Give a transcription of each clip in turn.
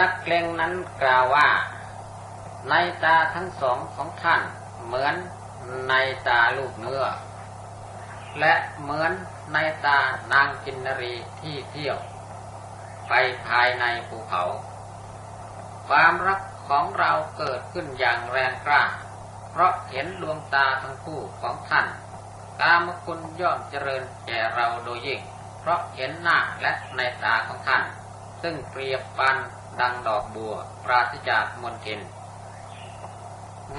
นักเลงนั้นกล่าวว่าในตาทั้งสองของท่านเหมือนในตาลูกเนื้อและเหมือนในตานางกินนรีที่เที่ยวไปภายในภูเขาความรักของเราเกิดขึ้นอย่างแรงกล้าเพราะเห็นดวงตาทั้งคู่ของท่านกามคุณย่อมเจริญแก่เราโดยยิ่งเพราะเห็นหน้าและในตาของท่านซึ่งเปรียบปานดังดอกบัวปราศจากมนทิน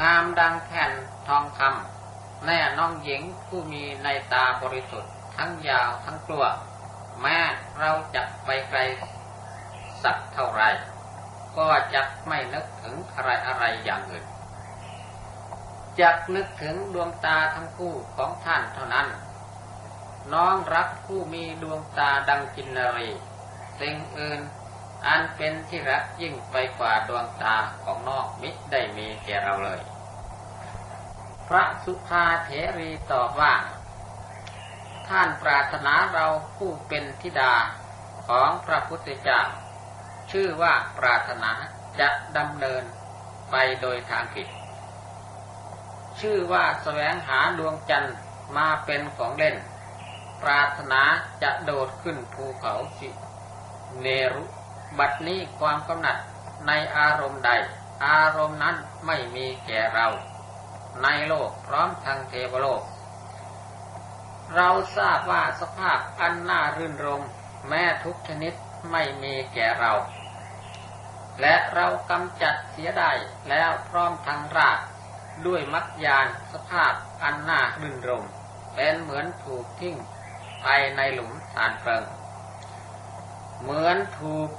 งามดังแผ่นทองคำแน่น้องหญิงผู้มีในตาบริสุทธิ์ทั้งยาวทั้งกลัวแม้เราจะไปไกลสักเท่าไรก็จะไม่นึกถึงอะไรอะไรอย่างอื่นจะนึกถึงดวงตาทั้งคู่ของท่านเท่านั้นน้องรักผู้มีดวงตาดังกินนรีสิ่งอื่นอันเป็นที่รักยิ่งไปกว่าดวงตาของน้องมิได้มีแก่เราเลยพระสุภาเถรีตอบว่าท่านปรารถนาเราผู้เป็นธิดาของพระพุทธเจ้าชื่อว่าปรารถนาจะดำเนินไปโดยทางผิดชื่อว่าแสวงหาดวงจันทร์มาเป็นของเล่นปรารถนาจะโดดขึ้นภูเขาสิเนรุบัดนี้ความกำหนัดในอารมณ์ใดอารมณ์นั้นไม่มีแก่เราในโลกพร้อมทางเทวโลกเราทราบว่าสภาพอันน่ารื่นรมแม้ทุกชนิดไม่มีแก่เราและเรากำจัดเสียได้แล้วพร้อมทางรากด้วยมรรคญาณสภาพอันน่ารื่นรมเป็นเหมือนถูกทิ้งไปในหลุมฐานเพลิงเหมือนถูก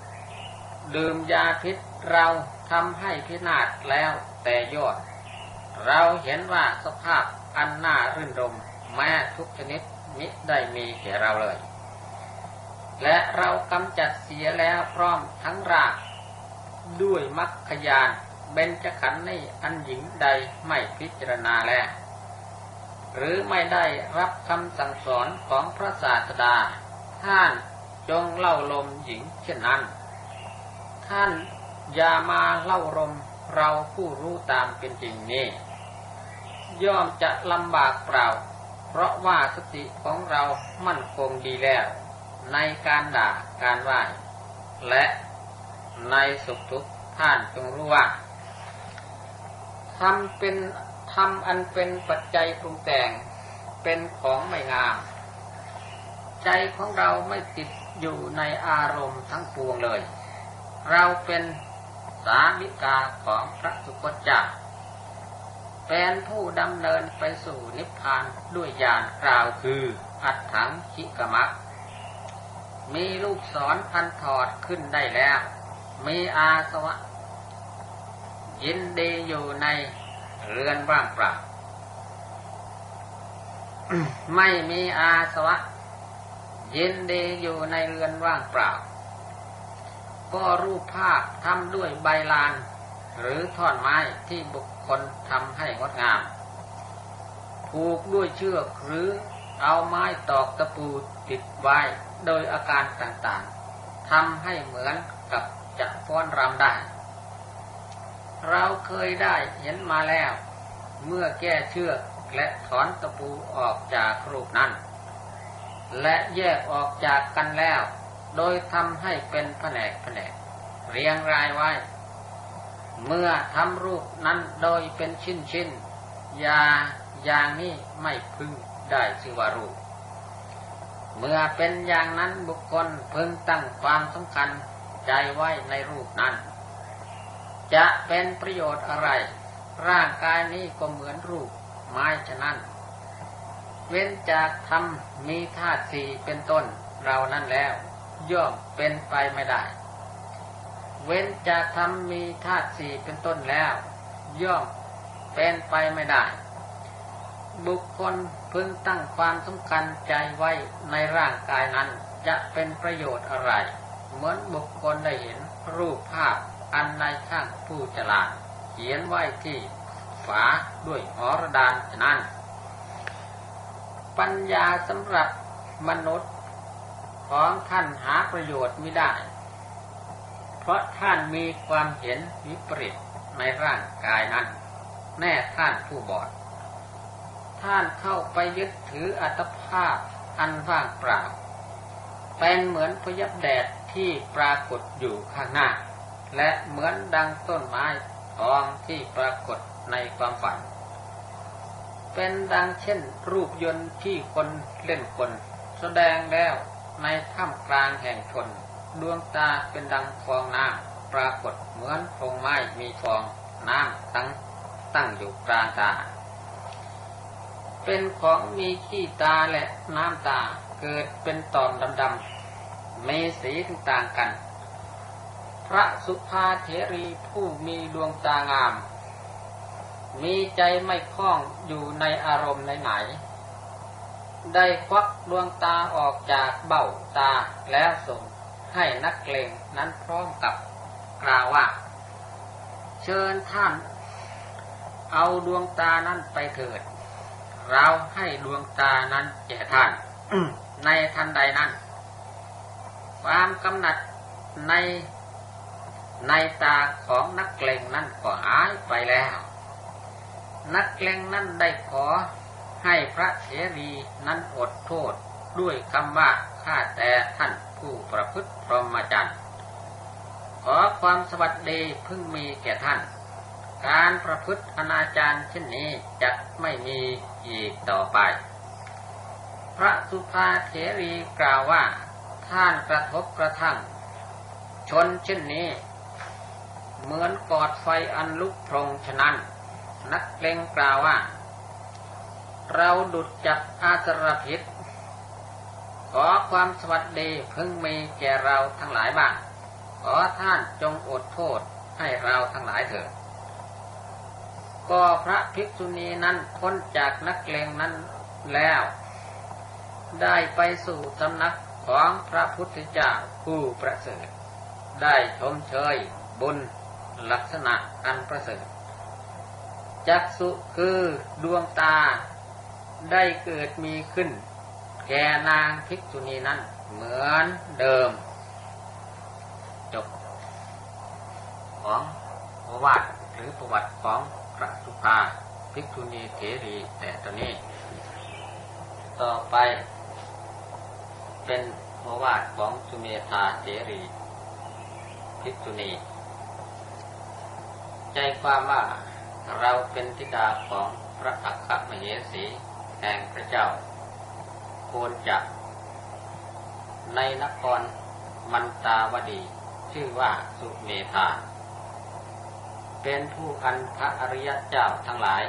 ดื่มยาพิษเราทำให้พินาศแล้วแต่ยอดเราเห็นว่าสภาพอันน่ารื่นรมแม้ทุกชนิดมิได้มีแก่เราเลยและเรากำจัดเสียแล้วพร้อมทั้งรากด้วยมรรคญาณเบญจขันธ์นี้อันหญิงใดไม่พิจารณาแล้วหรือไม่ได้รับคำสั่งสอนของพระศาสดาท่านจงเล่าลมหญิงเช่นนั้นท่านอย่ามาเล่าลมเราผู้รู้ตามเป็นจริงนี้ย่อมจะลำบากเปล่าเพราะว่าสติของเรามั่นคงดีแล้วในการด่าการว่าและในสุขทุกข์ท่านจงรู้ว่าทำอันเป็นปัจจัยปรุงแต่งเป็นของไม่งามใจของเราไม่ติดอยู่ในอารมณ์ทั้งปวงเลยเราเป็นสาวิกาของพระสุคตเจ้าเป็นผู้ดำเนินไปสู่นิพพานด้วยญาณกล่าวคืออัตถังคิกมัคมีลูกศรอันถอดขึ้นได้แล้วมีอาสวะยินดีอยู่ในเรือนว่างเปล่า ไม่มีอาสวะยินดีอยู่ในเรือนว่างเปล่าก็รูปภาพทำด้วยใบลานหรือท่อนไม้ที่บุคคลทำให้งดงามผูกด้วยเชือกหรือเอาไม้ตอกตะปูติดไว้โดยอาการต่างๆทำให้เหมือนกับจะฟ้อนรำได้เราเคยได้เห็นมาแล้วเมื่อแก้เชือกและถอนตะปูออกจากรูปนั้นและแยกออกจากกันแล้วโดยทำให้เป็นแผนกเรียงรายไว้เมื่อทำรูปนั้นโดยเป็นชิ้นอย่างนี้ไม่พึงได้ชื่อว่ารูปเมื่อเป็นอย่างนั้นบุคคลพึงตั้งความสำคัญใจไว้ในรูปนั้นจะเป็นประโยชน์อะไรร่างกายนี้ก็เหมือนรูปไม้ฉะนั้นเว้นจากธรรมมีธาตุสี่เป็นต้นเรานั้นแล้วย่อมเป็นไปไม่ได้เว้นจากธรรมมีธาตุสี่เป็นต้นแล้วย่อมเป็นไปไม่ได้บุคคลพึงตั้งความสำคัญใจไว้ในร่างกายนั้นจะเป็นประโยชน์อะไรเหมือนบุคคลได้เห็นรูปภาพอันนายช่างผู้ฉลาดเขียนไว้ที่ฝาด้วยหอระดานฉะนั้นปัญญาสำหรับมนุษย์ของท่านหาประโยชน์ไม่ได้ เพราะท่านมีความเห็นวิปริตในร่างกายนั้นแน่ท่านผู้บอดท่านเข้าไปยึดถืออัตภาพอันว่างเปล่าเป็นเหมือนพยับแดดที่ปรากฏอยู่ข้างหน้าและเหมือนดังต้นไม้ทองที่ปรากฏในความฝันเป็นดังเช่นรูปยนต์ที่คนเล่นกลแสดงแล้วในท่ามกลางแห่งชนดวงตาเป็นดังฟองน้ำปรากฏเหมือนพงไม้มีฟองน้ำตั้งอยู่กลางตาเป็นของมีขี้ตาและน้ำตาเกิดเป็นตอนดำๆมีสีต่างกันพระสุภาเถรีผู้มีดวงตางามมีใจไม่คล้องอยู่ในอารมณ์ไหนๆได้ควักดวงตาออกจากเบ้าตาแล้วส่งให้นักเลงนั้นพร้อมกับกล่าวว่าเชิญท่านเอาดวงตานั้นไปเถิดเราให้ดวงตานั้นแก่ท่าน ในทันใดนั้นความกำหนัดในตาของนักเลงนั้นก็หายไปแล้วนักเลงนั้นได้ขอให้พระเถรีนั้นอดโทษด้วยคำว่าข้าแต่ท่านผู้ประพฤติพรหมจรรย์ขอความสวัสดีพึงมีแก่ท่านการประพฤติอนาจารเช่นนี้จะไม่มีอีกต่อไปพระสุภาเถรีกล่าวว่าท่านกระทบกระทั่งชนเช่นนี้เหมือนกอดไฟอันลุกโพลงฉะนั้นนักเลงกล่าวว่าเราดุจจับอาสรพิษขอความสวัสดีพึงมีแก่เราทั้งหลายบ้างขอท่านจงอดโทษให้เราทั้งหลายเถิดก็พระภิกษุณีนั้นพ้นจากนักเลงนั้นแล้วได้ไปสู่สำนักของพระพุทธเจ้าผู้ประเสริฐได้ชมเชยบุญลักษณะอันประเสริฐจักษุคือดวงตาได้เกิดมีขึ้นแก่นางภิกษุณีนั้นเหมือนเดิมจบของประวัติหรือประวัติของพระสุภาภิกษุณีเถรีแต่ตอนนี้ต่อไปเป็นประวัติของสุเมธาเถรีภิกษุณีใจความว่าเราเป็นธิดาของพระอัคคมเหสีแห่งพระเจ้าโกณจักรในนครมันตาวดีชื่อว่าสุเมธาเป็นผู้อันพระอริยเจ้าทั้งหลาย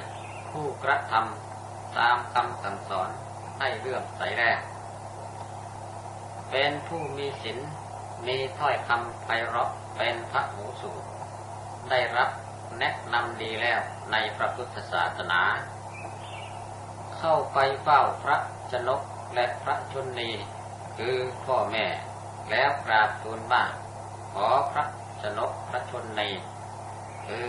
ผู้กระทำตามคำสั่งสอนให้เลื่อมใสแลเป็นผู้มีศีลมีถ้อยคำไพเราะเป็นพระโหสูตรได้รับแนะนำดีแล้วในพระพุทธศาสนาเข้าไปเฝ้าพระชนกและพระชนนีคือพ่อแม่แล้วกราบทูลว่าขอพระชนกพระชนนีคือ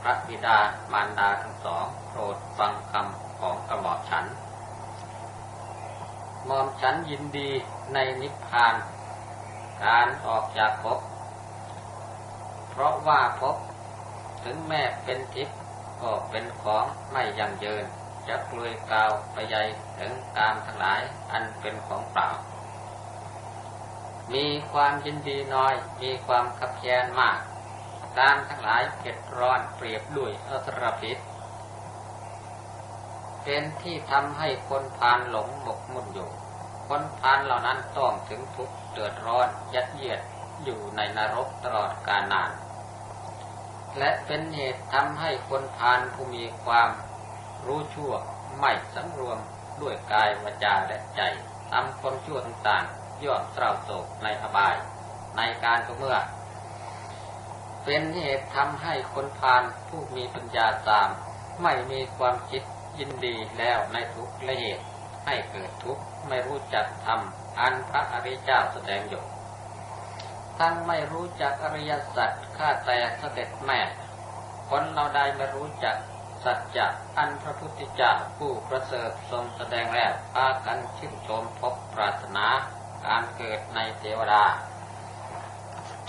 พระบิดามารดาทั้งสองโปรดฟังคำของกระหม่อมฉันหม่อมฉันยินดีในนิพพานการออกจากภพเพราะว่าภพถึงแม้เป็นทิพย์ก็เป็นของไม่ยั่งยืนจะเปลือยกล่าวไปใหญ่ถึงกามทั้งหลายอันเป็นของเปล่ามีความยินดีน้อยมีความขับแค้นมากกามทั้งหลายเผ็ดร้อนเปรียบด้วยอสรพิษเป็นที่ทำให้คนพาลหลงหมกมุ่นอยู่คนพาลเหล่านั้นต้องถึงทุกข์เดือดร้อนยัดเยียดอยู่ในนรกตลอดกาลนานและเป็นเหตุทำให้คนพาลผู้มีความรู้ชั่วไม่สำรวมด้วยกายวาจาและใจทำความชั่วต่างๆย่อมเศร้าโศกในอบายในการทุกเมื่อเป็นเหตุทำให้คนพาลผู้มีปัญญาตามไม่มีความคิดยินดีแล้วในทุกข์และเหตุให้เกิดทุกข์ไม่รู้จักธรรมอันพระอริยเจ้าแสดงอยู่ทั้งไม่รู้จักอริยสัจข้าแต่เสด็จแม่คนเราได้ไม่รู้จักสัจจะอันพระพุทธเจ้าผู้ประเสริฐทรงแสดงแล้วพากันชื่นชมพบปรารถนาการเกิดในเทวดา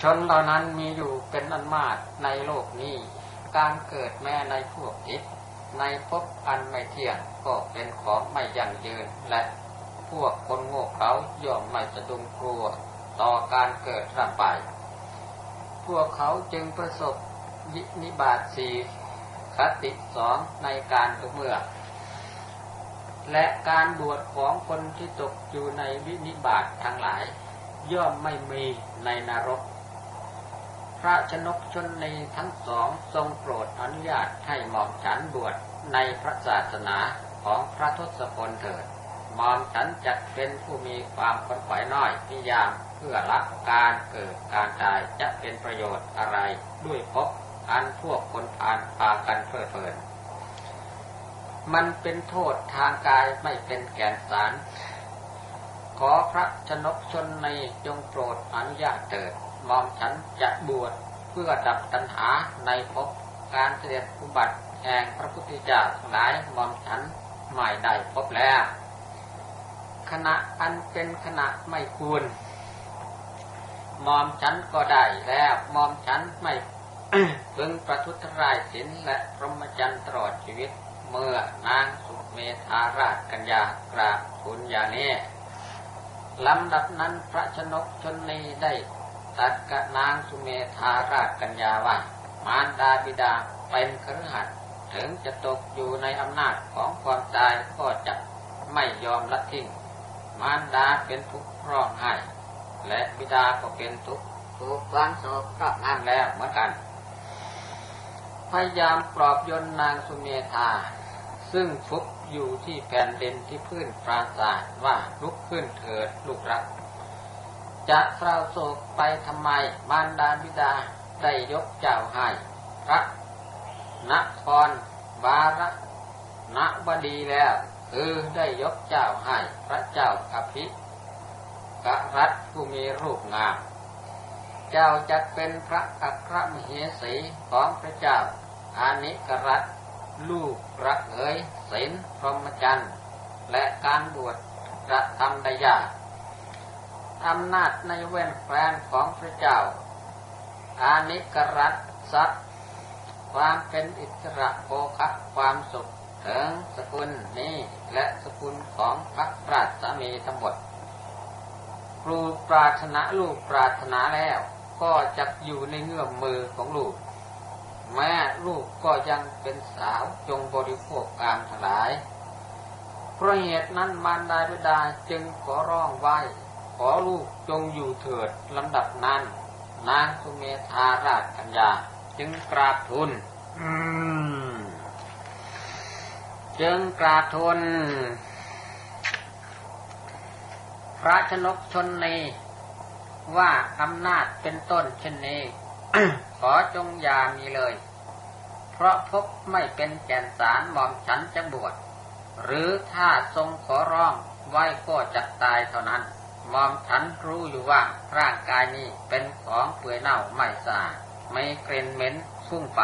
ชนเหล่านั้นมีอยู่เป็นอันมากในโลกนี้การเกิดแม้ในพวกอิฐในภพอันไม่เที่ยงก็เป็นของไม่ยั่งยืนและพวกคนโง่เขลาย่อมไม่สะดุ้งกลัวต่อการเกิดร่ำไปพวกเขาจึงประสบนิบาตสี่คติสองในการทุกเมื่อและการบวชของคนที่ตกอยู่ในวินิบาตทั้งหลายย่อมไม่มีในนรกพระชนกชนนีทั้งสองทรงโปรดอนุญาตให้หม่อมฉันบวชในพระศาสนาของพระทศพลเถิดหม่อมฉันจักเป็นผู้มีความขวนขวายน้อยพยายามเพื่อละการเกิดการตายจะเป็นประโยชน์อะไรด้วยภพอันพวกคนผ่านพากันเพลิดเพลินมันเป็นโทษทางกายไม่เป็นแก่นสารขอพระชนกชนนีจงโปรดอนุญาตเถิดหม่อมฉันจะบวชเพื่อดับตัณหาในภพการเสด็จอุบัติแห่งพระพุทธเจ้าทั้งหลายหม่อมฉันไม่ได้พบแล้วขณะอันเป็นขณะไม่ควรหม่อมฉันก็ได้แล้วหม่อมฉันไม่ พึงประทุษร้ายศีลและพรหมจรรย์ตลอดชีวิตเมื่อนางสุเมธาราชกัญญากราบทูลอย่างนี้ลำดับนั้นพระชนกชนนีได้ตรัสกับนางสุเมธาราชกัญญาว่ามารดาบิดาเป็นคฤหัสถ์ถึงจะตกอยู่ในอำนาจของความตายก็จะไม่ยอมละทิ้งมารดาเป็นทุกข์ร้องไห้และบิดาก็เป็นทุกข์ถูกความโศกครอบงำแล้วเหมือนกันพยายามปลอบโยนนางสุเมธาซึ่งฟุบอยู่ที่แผ่นดินที่พื้นปราสาทว่าลุกขึ้นเถิดลูกรักจะเศร้าโศกไปทำไมมารดาบิดาได้ยกเจ้าให้พระนครบารณบดีแล้วคือได้ยกเจ้าให้พระเจ้าอภิกรัตผู้มีรูปงามเจ้าจะเป็นพระอัครมเหสีของพระเจ้าอานิกรัตลูกรักเอ๋ยศีลพรหมจรรย์และการบวชกระทำได้ยากอำนาจในแว่นแคว้นของพระเจ้าอานิกรัตสัตความเป็นอิสระโภคะความสุขถึงสกุลนี้และสกุลของพระราชสามีทั้งหมดครูปรารถนาลูกปรารถนาแล้วก็จะอยู่ในเงื้อมมือของลูกแม่ลูกก็ยังเป็นสาวจงบริโภคกามทั้งหลายเพราะเหตุนั้นมารดาบิดาจึงขอร้องไว้ขอลูกจงอยู่เถิดลำดับนั้นนางสุเมธาราชกัญญาจึงกราบทูลพระชนกชนนีว่าอำนาจเป็นต้นเช่นนี้ ขอจงอย่ามีเลยเพราะพบไม่เป็นแก่นสารหม่อมฉันจะบวชหรือถ้าทรงขอร้องไว้ก็จะตายเท่านั้นหม่อมฉันรู้อยู่ว่าร่างกายนี้เป็นของเปื่อยเน่าไม่สะอาดไม่เกร็นเหม็นฟุ้งไป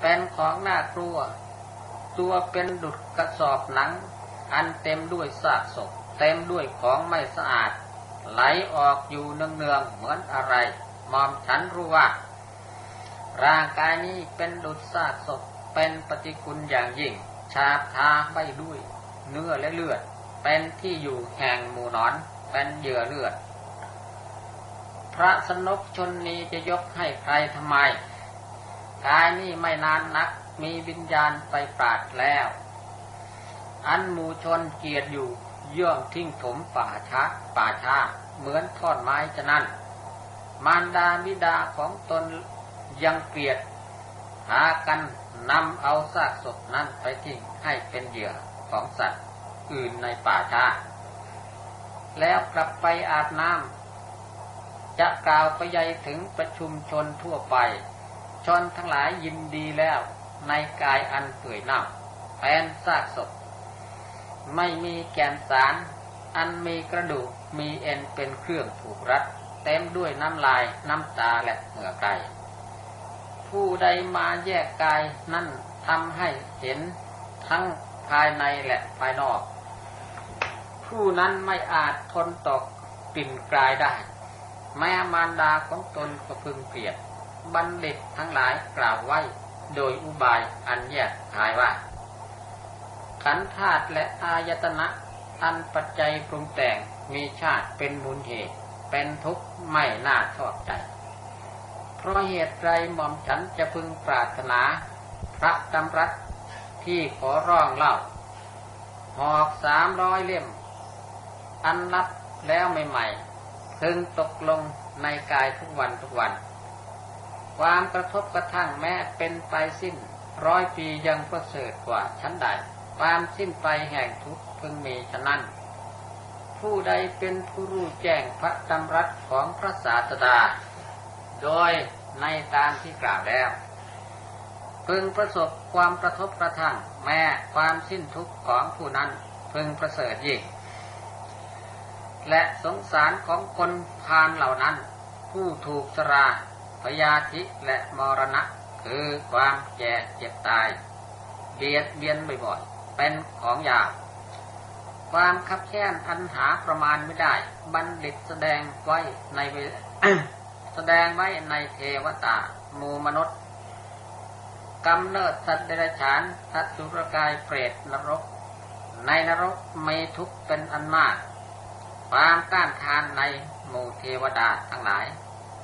เป็นของน่ากลัวตัวเป็นดุจกระสอบหนังอันเต็มด้วยซากศพเต็มด้วยของไม่สะอาดไหลออกอยู่เนืองๆเหมือนอะไรมอมฉันรู้ว่าร่างกายนี้เป็นดุจซากศพเป็นปฏิกูลอย่างยิ่งชาบทาไม่ด้วยเนื้อและเลือดเป็นที่อยู่แห่งหมูนอนเป็นเหยื่อเลือดพระชนกชนนีจะยกให้ใครทำไมกายนี้ไม่นานนักมีวิญญาณไปปราดแล้วอันหมู่ชนเกียรติอยู่ย่อมทิ้งถมป่าช้าเหมือนท่อนไม้ฉะนั้นมารดาบิดาของตนยังเกลียดหากันนำเอาซากศพนั้นไปทิ้งให้เป็นเหยื่อของสัตว์อื่นในป่าช้าแล้วกลับไปอาบน้ำจะกล่าวไปยัยถึงประชุมชนทั่วไปชนทั้งหลายยินดีแล้วในกายอันเปื่อยเน่าแผ่นซากศพไม่มีแก่นสารอันมีกระดูกมีเอ็นเป็นเครื่องผูกรัดเต็มด้วยน้ำลายน้ำตาและเหงื่อไกรผู้ใดมาแยกกายนั้นทำให้เห็นทั้งภายในและภายนอกผู้นั้นไม่อาจทนต่อกลิ่นกายได้ แม่มารดาของตนก็พึงเกลียดบัณฑิตทั้งหลายกล่าวไว้โดยอุบายอันแยกหายว่าขันธ์ธาตุและอายตนะอันปัจจัยปรุงแต่งมีชาติเป็นมูลเหตุเป็นทุกข์ไม่น่าชอบใจเพราะเหตุไรหม่อมฉันจะพึงปรารถนาพระดำรัสที่ขอร้องเล่าหอก300 เล่มอันรับแล้วใหม่ๆพึงตกลงในกายทุกวันความกระทบกระทั่งแม้เป็นไปสิ้น100 ปียังประเสริฐกว่าชั้นใดความสิ้นไปแห่งทุกข์พึงมีฉะนั้นผู้ใดเป็นผู้รู้แจ้งพระดำรัสของพระศาสดาโดยในตามที่กล่าวแล้วพึงประสบความกระทบกระทั่งแม้ความสิ้นทุกข์ของผู้นั้นพึงประเสริฐยิ่งและสงสารของคนพาลเหล่านั้นผู้ถูกชราพยาธิและมรณะคือความแก่เจ็บตายเบียดเบียนบ่อยๆเป็นของยากความคับแค้นอันหาประมาณไม่ได้บัณฑิตแสดงไว้ในเทวตาหมู่มนุษย์กำเนิดสัตว์เดรัจฉานสัตว์สุรกายเปรตนรกในนรกมีทุกข์เป็นอันมากความต้านทานในหมู่เทวดาทั้งหลาย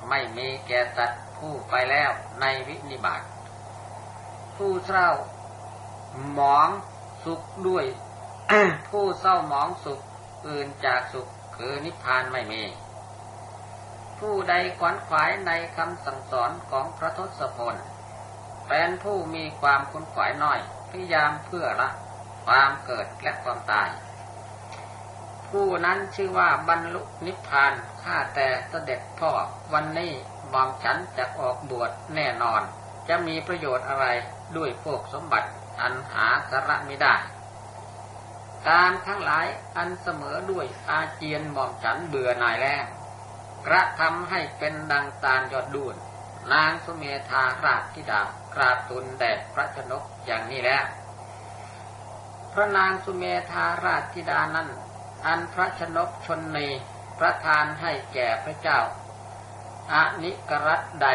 ไม่มีแก่สัตว์ผู้ไปแล้วในวินิบาตผู้เศร้าหมองสุขด้วย ผู้เศร้าหมองสุขอื่นจากสุขคือนิพพานไม่มีผู้ใดขวนขวายในคำสั่งสอนของพระทศพลเป็นผู้มีความขวนขวายน้อยพยายามเพื่อละความเกิดและความตายผู้นั้นชื่อว่าบรรลุนิพพานข้าแต่เสด็จพ่อวันนี้หม่อมฉันจะออกบวชแน่นอนจะมีประโยชน์อะไรด้วยพวกสมบัติอันหาสาระมิได้การทั้งหลายอันเสมอด้วยอาเจียนหม่อมฉันเบื่อหน่ายแล้วกระทำให้เป็นดังตาลยอดดูนนางสุเมธาราชธิดากราบทูลแด่พระชนกอย่างนี้แล้วพระนางสุเมธาราชธิดานั้นอันพระชนกชนนีประทานให้แก่พระเจ้าอนิกรัตใด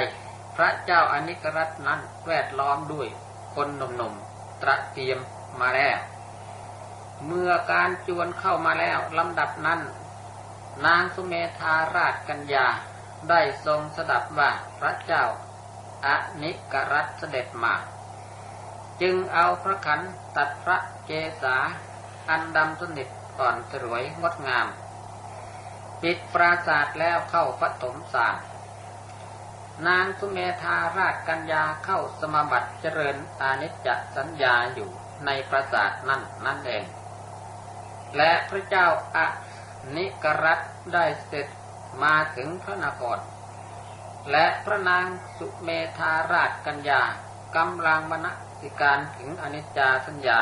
พระเจ้าอนิกรัตนั้นแวดล้อมด้วยคนหนุ่มๆตระเตรียมมาแล้วเมื่อการจวนเข้ามาแล้วลำดับนั้นนางสุเมธาราชกัญญาได้ทรงสดับว่าพระเจ้าอนิกรัตเสด็จมาจึงเอาพระขันตัดพระเกศาอันดำสนิทอ่อนสวยงดงามปิดปราสาทแล้วเข้าปฐมสารนางสุเมธาราชกัญญาเข้าสมาบัติเจริญอานิจจสัญญาอยู่ในปราสาทนั่นเองและพระเจ้าอนิกรัตได้เสด็จมาถึงพระนครและพระนางสุเมธาราชกัญญากำลังมนสิการถึงอนิจจสัญญา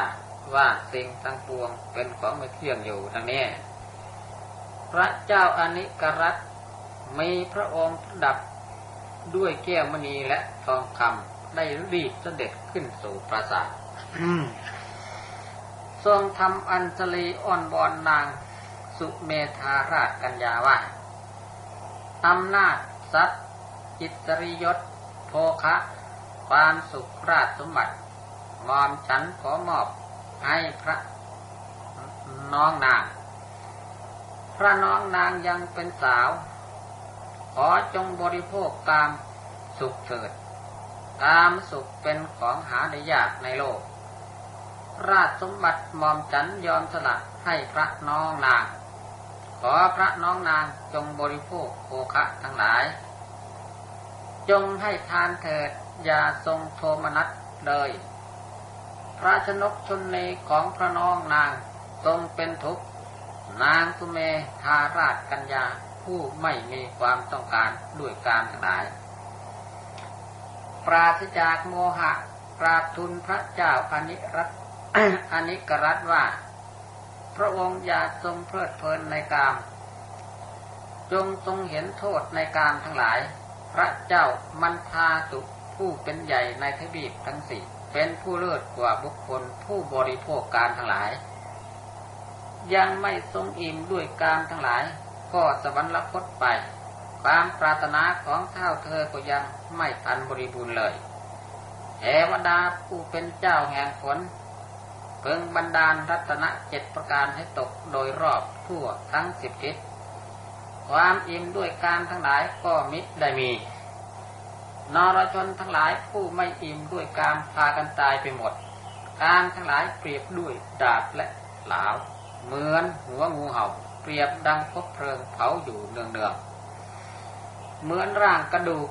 ว่าสิ่งทั้งปวงเป็นของไม่เที่ยงอยู่ดังนี้พระเจ้าอนิกรัตมีพระองค์ประดับด้วยแก้วมณีและทองคำได้รีบเสด็จขึ้นสู่ปราสาท ทรงทำอัญชลีอ่อนบอนนางสุเมธาราชกัญญาว่าอำนาจทรัพย์อิสริยศโภคะความสุขราชสมบัติมอมฉันขอมอบให้พระน้องนางยังเป็นสาวขอจงบริโภคกามสุขเถิดกามสุขเป็นของหาได้ยากในโลกราชสมบัติมอมฉันยอมสละให้พระน้องนางขอพระน้องนางจงบริโภคโภคะทั้งหลายจงให้ทานเถิดอย่าทรงโทมนัสเลยพระชนกชนนีของพระน้องนางทรงเป็นทุกข์นางสุเมธาราชกัญญาผู้ไม่มีความต้องการด้วยการทั้งหลายปราศจากโมหะกราบทูลพระเจ้าอนิกรัตว่าพระองค์อย่าทรงเพลิดเพลินในกามจงทรงเห็นโทษในกามทั้งหลายพระเจ้ามันทาสุผู้เป็นใหญ่ในทวีปทั้งสี่เป็นผู้เลิศกว่าบุคคลผู้บริโภคการทั้งหลายยังไม่ทรงอิ่มด้วยการทั้งหลายก็สวรรคตไปข ความปรารถนาของเท่าเธอก็ยังไม่ทันบริบูรณ์เลยเทวดาผู้เป็นเจ้าแห่งฝนเพิ่งบันดาลรัตนะ7ประการให้ตกโดยรอบทั่วทั้ง10ทิศความอิ่มด้วยการทั้งหลายก็มิได้มีนรชนทั้งหลายผู้ไม่อิ่มด้วยการพากันตายไปหมดการทั้งหลายเปรียบด้วยดาบและหลาวเหมือนหัวงูเห่าเปรียบดังคบเพลิงเผาอยู่เนืองๆเหมือนร่างกระดูก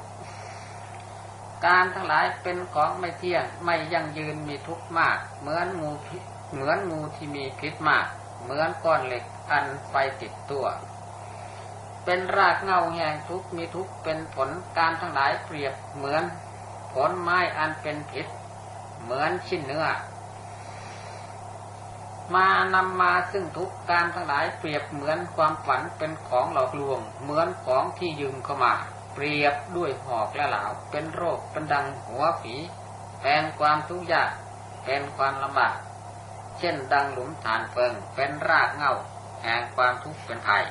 การทั้งหลายเป็นของไม่เที่ยงไม่ยั่งยืนมีทุกข์มากเหมือนงูที่มีพิษมากเหมือนก้อนเหล็กอันไฟติดตัวเป็นรากเหง้าแห่งทุกข์มีทุกข์เป็นผลการทั้งหลายเปรียบเหมือนผลไม้อันเป็นพิษเหมือนชิ้นเนื้อมานำมาซึ่งทุกข์การทั้งหลายเปรียบเหมือนความฝันเป็นของหลอกลวงเหมือนของที่ยืมเข้ามาเปรียบด้วยหอกและหลาวเป็นโรคเป็นดังหัวฝีเป็นความทุกข์ยากเป็นความลำบากเช่นดังหลุมฐานเพลิงเป็นรากเหง้าแห่งความทุกข์เป็นภัย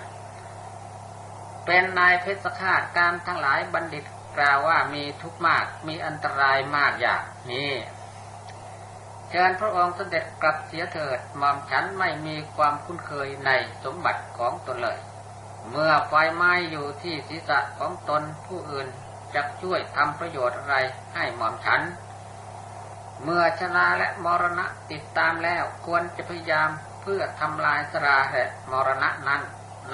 เป็นนายเพชฌฆาตการทั้งหลายบัณฑิตกล่าวว่ามีทุกข์มากมีอันตรายมากอย่างนี้เชิญพระองค์เสด็จกลับเสียเถิดหม่อมฉันไม่มีความคุ้นเคยในสมบัติของตนเลยเมื่อไฟไหม้อยู่ที่ศีรษะของตนผู้อื่นจะช่วยทำประโยชน์อะไรให้หม่อมฉันเมื่อชราและมรณะติดตามแล้วควรจะพยายามเพื่อทำลายชราและมรณะนั้น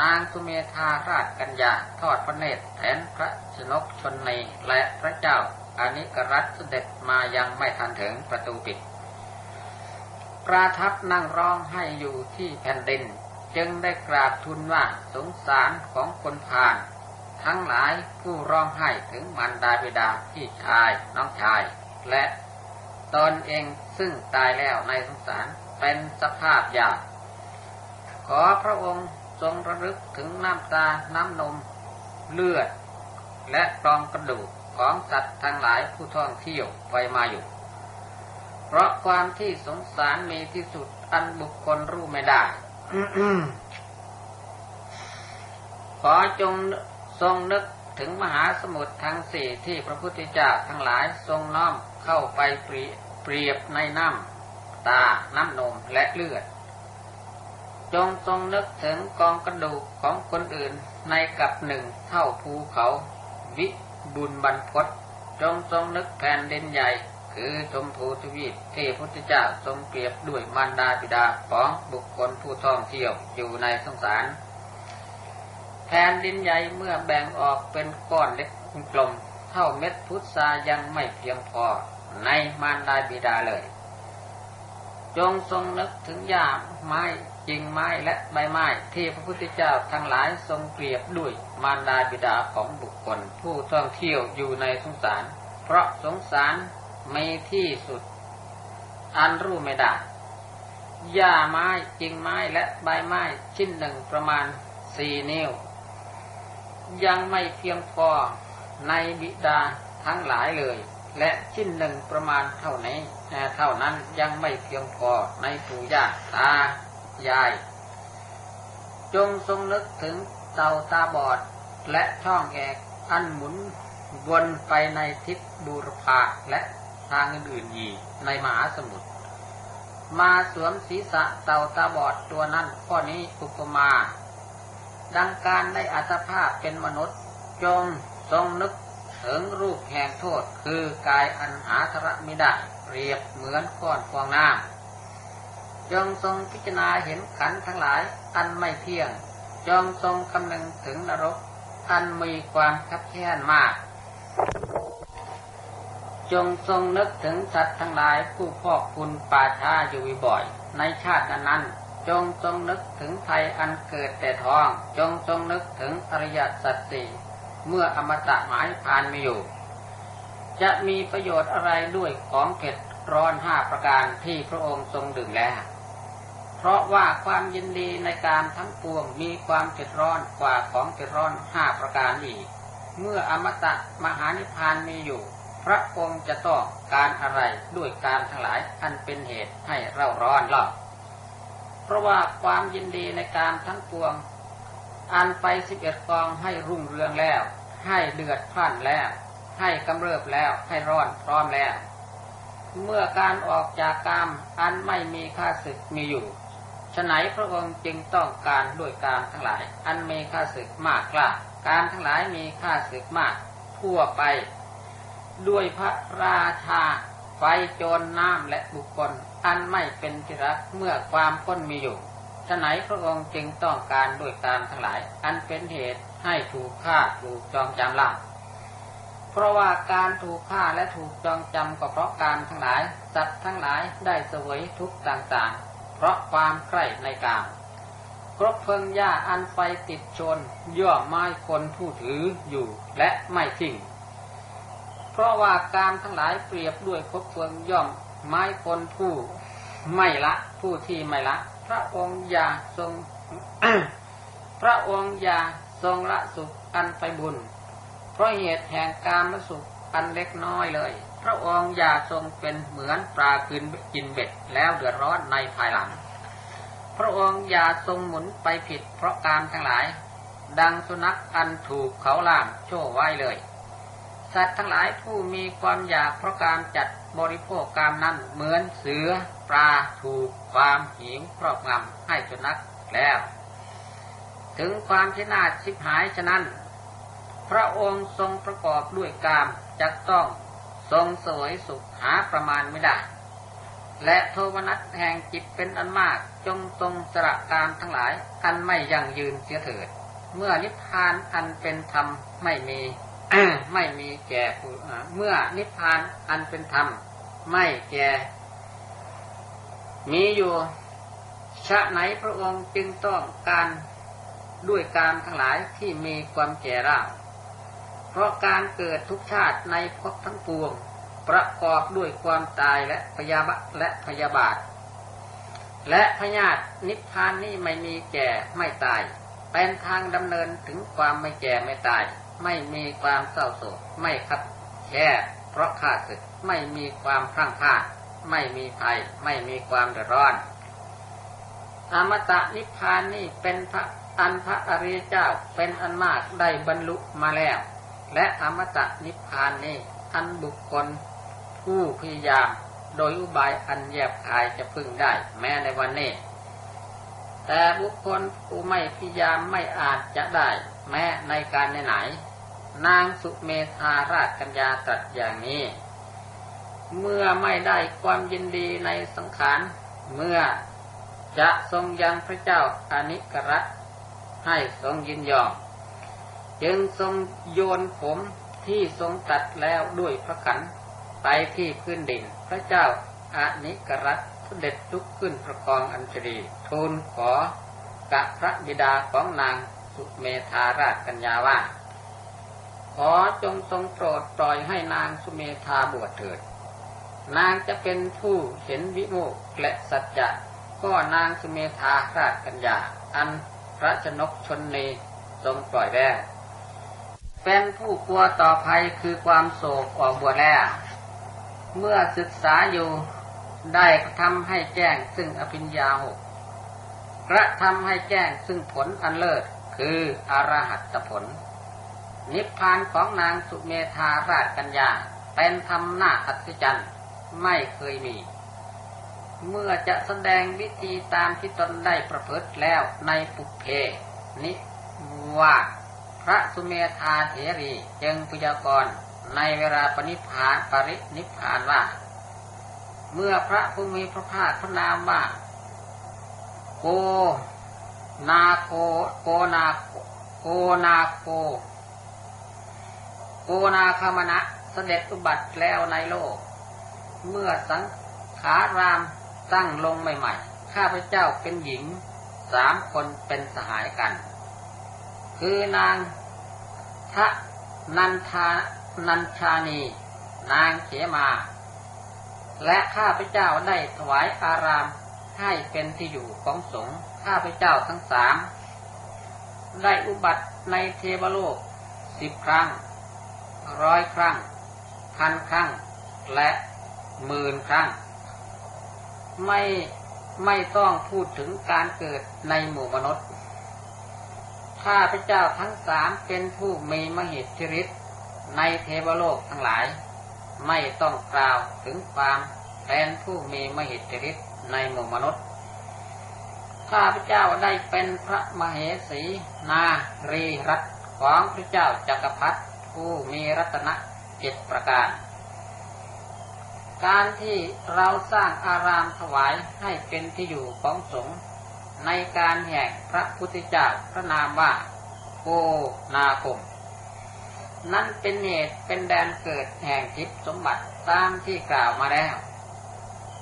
นางสุเมธาราชกัญญาทอดพระเนตรแทนพระชนกชนนีและพระเจ้าอานิกรัตเสด็จมายังไม่ทันถึงประตูปิดประทับนั่งร้องให้อยู่ที่แผ่นดินจึงได้กราบทูลว่าสงสารของคนพาลทั้งหลายผู้ร้องไห้ถึงมารดาบิดาพี่ชายน้องชายและตนเองซึ่งตายแล้วในสงสารเป็นสภาพยากขอพระองค์ทรงระลึกถึงน้ำตาน้ำนมเลือดและกองกระดูกของสัตว์ทั้งหลายผู้ท่องเที่ยวไปมาอยู่เพราะความที่สงสารมีที่สุดอันบุคคลรู้ไม่ได้ ขอจงทรงนึกถึงมหาสมุทรทั้งสี่ที่พระพุทธเจ้าทั้งหลายทรงน้อมเข้าไปเปรียบในน้ำตาน้ำนมและเลือดจงทรงนึกถึงกองกระดูกของคนอื่นในกับหนึ่งเท่าภูเขาวิบูลย์บรรพตจงทรงนึกแผ่นดินใหญ่คือชมพูทวีปที่พระพุทธเจ้าทรงเปรียบด้วยมารดาบิดาของบุคคลผู้ท่องเที่ยวอยู่ในสงสารแผ่นดินใหญ่เมื่อแบ่งออกเป็นก้อนเล็กกลมเท่าเม็ดพุทรายังไม่เพียงพอในมารดาบิดาเลยจงทรงนึกถึงหญ้าไม้กิ่งไม้และใบไม้ที่พระพุทธเจ้าทั้งหลายทรงเปรียบด้วยมารดาบิดาของบุคคลผู้ท่องเที่ยวอยู่ในสงสารเพราะสงสารมีที่สุดอันรู้ไม่ได้หญ้าไม้กิ่งไม้และใบไม้ชิ้นหนึ่งประมาณ4 นิ้วยังไม่เพียงพอในบิดาทั้งหลายเลยและชิ้นหนึ่งประมาณเท่านี้เท่านั้นยังไม่เพียงพอในปู่ย่าตายายจงทรงนึกถึงเต่าตาบอดและช่องแอกอันหมุนวนไปในทิศบูรพาและทางอื่นๆอีกในมหาสมุทรมาสวมศีรษะเต่าตาบอดตัวนั้นข้อนี้อุปมาดังการได้อัตภาพเป็นมนุษย์จงทรงนึกถึงรูปแห่งโทษคือกายอันหาทระมิได้เปรียบเหมือนก้อนฟองน้ำจงทรงพิจารณาเห็นขันธ์ทั้งหลายอันไม่เที่ยงจงทรงคำนึงถึงนรกอันมีความคับแค้นมากจงทรงนึกถึงสัตว์ทั้งหลายผู้พอกพูนป่าช้าอยู่บ่อยในชาตินั้นจงทรงนึกถึงภัยอันเกิดแต่ท้องจงทรงนึกถึงอริยสัจสี่เมื่ออมตะหมายผ่านมาอยู่จะมีประโยชน์อะไรด้วยของเผ็ดร้อน5 ประการที่พระองค์ทรงดื่มแล้วเพราะว่าความยินดีในการทั้งปวงมีความเผ็ดร้อนกว่าของเผ็ดร้อน5 ประการอีกเมื่ออมตะมหานิพพานมีอยู่พระองค์จะต้องการอะไรด้วยการทั้งหลายอันเป็นเหตุให้เร่าร้อนหรอกเพราะว่าความยินดีในการทั้งปวงอันไป11 กองให้รุ่งเรืองแล้ว ให้เดือดพล่านแล้วให้กำเริบแล้วให้ร้อนพร้อมแล้วเมื่อการออกจากกามอันไม่มีข้าศึกมีอยู่ฉะไหนพระองค์จึงต้องการด้วยกามทั้งหลายอันมีข้าศึกมากกล้ากามทั้งหลายมีข้าศึกมากทั่วไปด้วยพระราชาไฟโจร น้ำและบุคคลอันไม่เป็นที่รักเมื่อความพ้นมีอยู่ฉะไหนพระองค์จึงต้องการด้วยกามทั้งหลายอันเป็นเหตุให้ถูกฆ่าถูกจองจำล่าเพราะว่าการถูกฆ่าและถูกจองจำก็เพราะกามทั้งหลายสัตว์ทั้งหลายได้เสวยทุกข์ต่างๆเพราะความใคร่ในกามครบเพลิงหญ้าอันไฟติดชนย่อไม้คนผู้ถืออยู่และไม่ทิ้งเพราะว่ากามทั้งหลายเปรียบด้วยครบเพลิงย่อมไม้คนผู้ไม่ละผู้ที่ไม่ละพระองค์ยาทรง พระองค์ยาทรงละสุขอันไปบุญเพราะเหตุแห่งกามสุขอันเล็กน้อยเลยพระองค์ยาทรงเป็นเหมือนปลาคืนกินเบ็ดแล้วเดือดร้อนในภายหลังพระองค์ยาทรงหมุนไปผิดเพราะกามทั้งหลายดังสุนัขอันถูกเขาล่ามโช่ไว้เลยสัตว์ทั้งหลายผู้มีความอยากเพราะกามจัดบริโภคกามนั้นเหมือนเสือปลาถูกความหิวครอบงำให้สุนัขแล้วถึงความพินาศชิบหายฉะนั้นพระองค์ทรงประกอบด้วยกามจักต้องทรงเสวยสุขหาประมาณไม่ได้และโทมนัสแห่งจิตเป็นอันมากจงทรงสละกามทั้งหลายอันไม่ยั่งยืนเสียเถิดเมื่อนิพพานอันเป็นธรรมไม่มี ไม่มีแก่ผู้เมื่อนิพพานอันเป็นธรรมไม่แก่มีอยู่ชะไหนพระองค์จึงต้องการด้วยกามทั้งหลายที่มีความแก่ร่าเพราะการเกิดทุกชาติในภพทั้งปวงประกอบด้วยความตายและพยาบาทและพยาธินิพพานนี้ไม่มีแก่ไม่ตายเป็นทางดำเนินถึงความไม่แก่ไม่ตายไม่มีความเศร้าโศกไม่คับแคบเพราะข้าศึกไม่มีความพลั้งพลาดไม่มีภัยไม่มีความเดือดร้อนอมตะนิพพานนี้เป็นพระอันพระอริยเจ้าเป็นอันมากได้บรรลุมาแล้วและอมตะนิพพานนี้อันบุคคลผู้พยายามโดยอุบายอันแยบคายจะพึงได้แม้ในวันนี้แต่บุคคลผู้ไม่พยายามไม่อาจจะได้แม้ในการไหนนางสุเมธาราชกัญญาตรัสอย่างนี้เมื่อไม่ได้ความยินดีในสังขารเมื่อจะทรงยังพระเจ้าอนิกรัตให้ทรงยินยอมจึงทรงโยนผมที่ทรงตัดแล้วด้วยพระขันไปที่พื้นดินพระเจ้าอนิกรัตเสด็จลุกขึ้นประคองอัญชลีทูลขอกับพระบิดาของนางสุเมธาราชกัญญาว่าขอจงทรงโปรดปล่อยให้นางสุเมธาบวชเถิดนางจะเป็นผู้เห็นวิโมกข์และสัจจะก็นางสุเมธาราชกัญญาอันพระชนกชนนีทรงปล่อยแด่เป็นผู้กลัวต่อภัยคือความโศกออกบวชแล้วเมื่อศึกษาอยู่ได้กระทำให้แจ้งซึ่งอภิญญาหกกระทำให้แจ้งซึ่งผลอันเลิศคืออรหัตผลนิพพานของนางสุเมธาราชกัญญาเป็นธรรมน่าอัศจรรย์ไม่เคยมีเมื่อจะแสดงวิธีตามที่ตนได้ประพฤติแล้วในปุพเพนิวาสพระสุเมธาเถรีจึงพยากรณ์ในเวลาปรินิพพานว่าเมื่อพระผู้มีพระภาคพระนามว่าโกนาคามนะเสด็จอุบัติแล้วในโลกเมื่อสังขารามตั้งลงใหม่ๆข้าพเจ้าเป็นหญิง3คนเป็นสหายกันคือนางทะนันชานีนางเขมาและข้าพเจ้าได้ถวายอารามให้เป็นที่อยู่ของสงฆ์ข้าพเจ้าทั้ง3ได้อุบัติในเทวโลก10ครั้ง100ครั้ง 1,000 ครั้งและ10,000 ครั้งไม่ต้องพูดถึงการเกิดในหมู่มนุษย์ ข้าพเจ้าทั้งสามเป็นผู้มีมหิทธิฤทธิ์ในเทวโลกทั้งหลายไม่ต้องกล่าวถึงความเป็นผู้มีมหิทธิฤทธิ์ในหมู่มนุษย์ข้าพเจ้าได้เป็นพระมเหสีนารีรัตน์ของพระเจ้าจักรพรรดิผู้มีรัตนะ7ประการการที่เราสร้างอารามถวายให้เป็นที่อยู่ของสงฆ์ในการแห่งพระพุทธเจ้าพระนามว่าโกนาคมนั้นเป็นเหตุเป็นแดนเกิดแห่งทิพย์สมบัติตามที่กล่าวมาแล้ว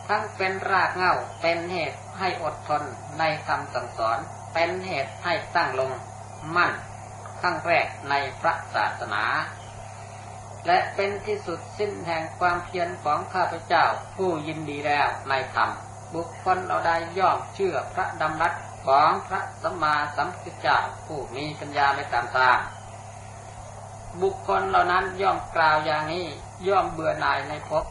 ทั้งเป็นรากเหง้าเป็นเหตุให้อดทนในคำสั่งสอนเป็นเหตุให้ตั้งลงมั่นครั้งแรกในพระศาสนาและเป็นที่สุดสิ้นแห่งความเพียรของข้าพเจ้าผู้ยินดีแล้วในธรรมบุคคลเราได้ย่อมเชื่อพระดำรัสของพระสัมมาสัมพุทธเจ้าผู้มีปัญญาไม่ตามตาบุคคลเหล่านั้นย่อมกล่าวอย่างนี้ย่อมเบื่อหน่ายในภพ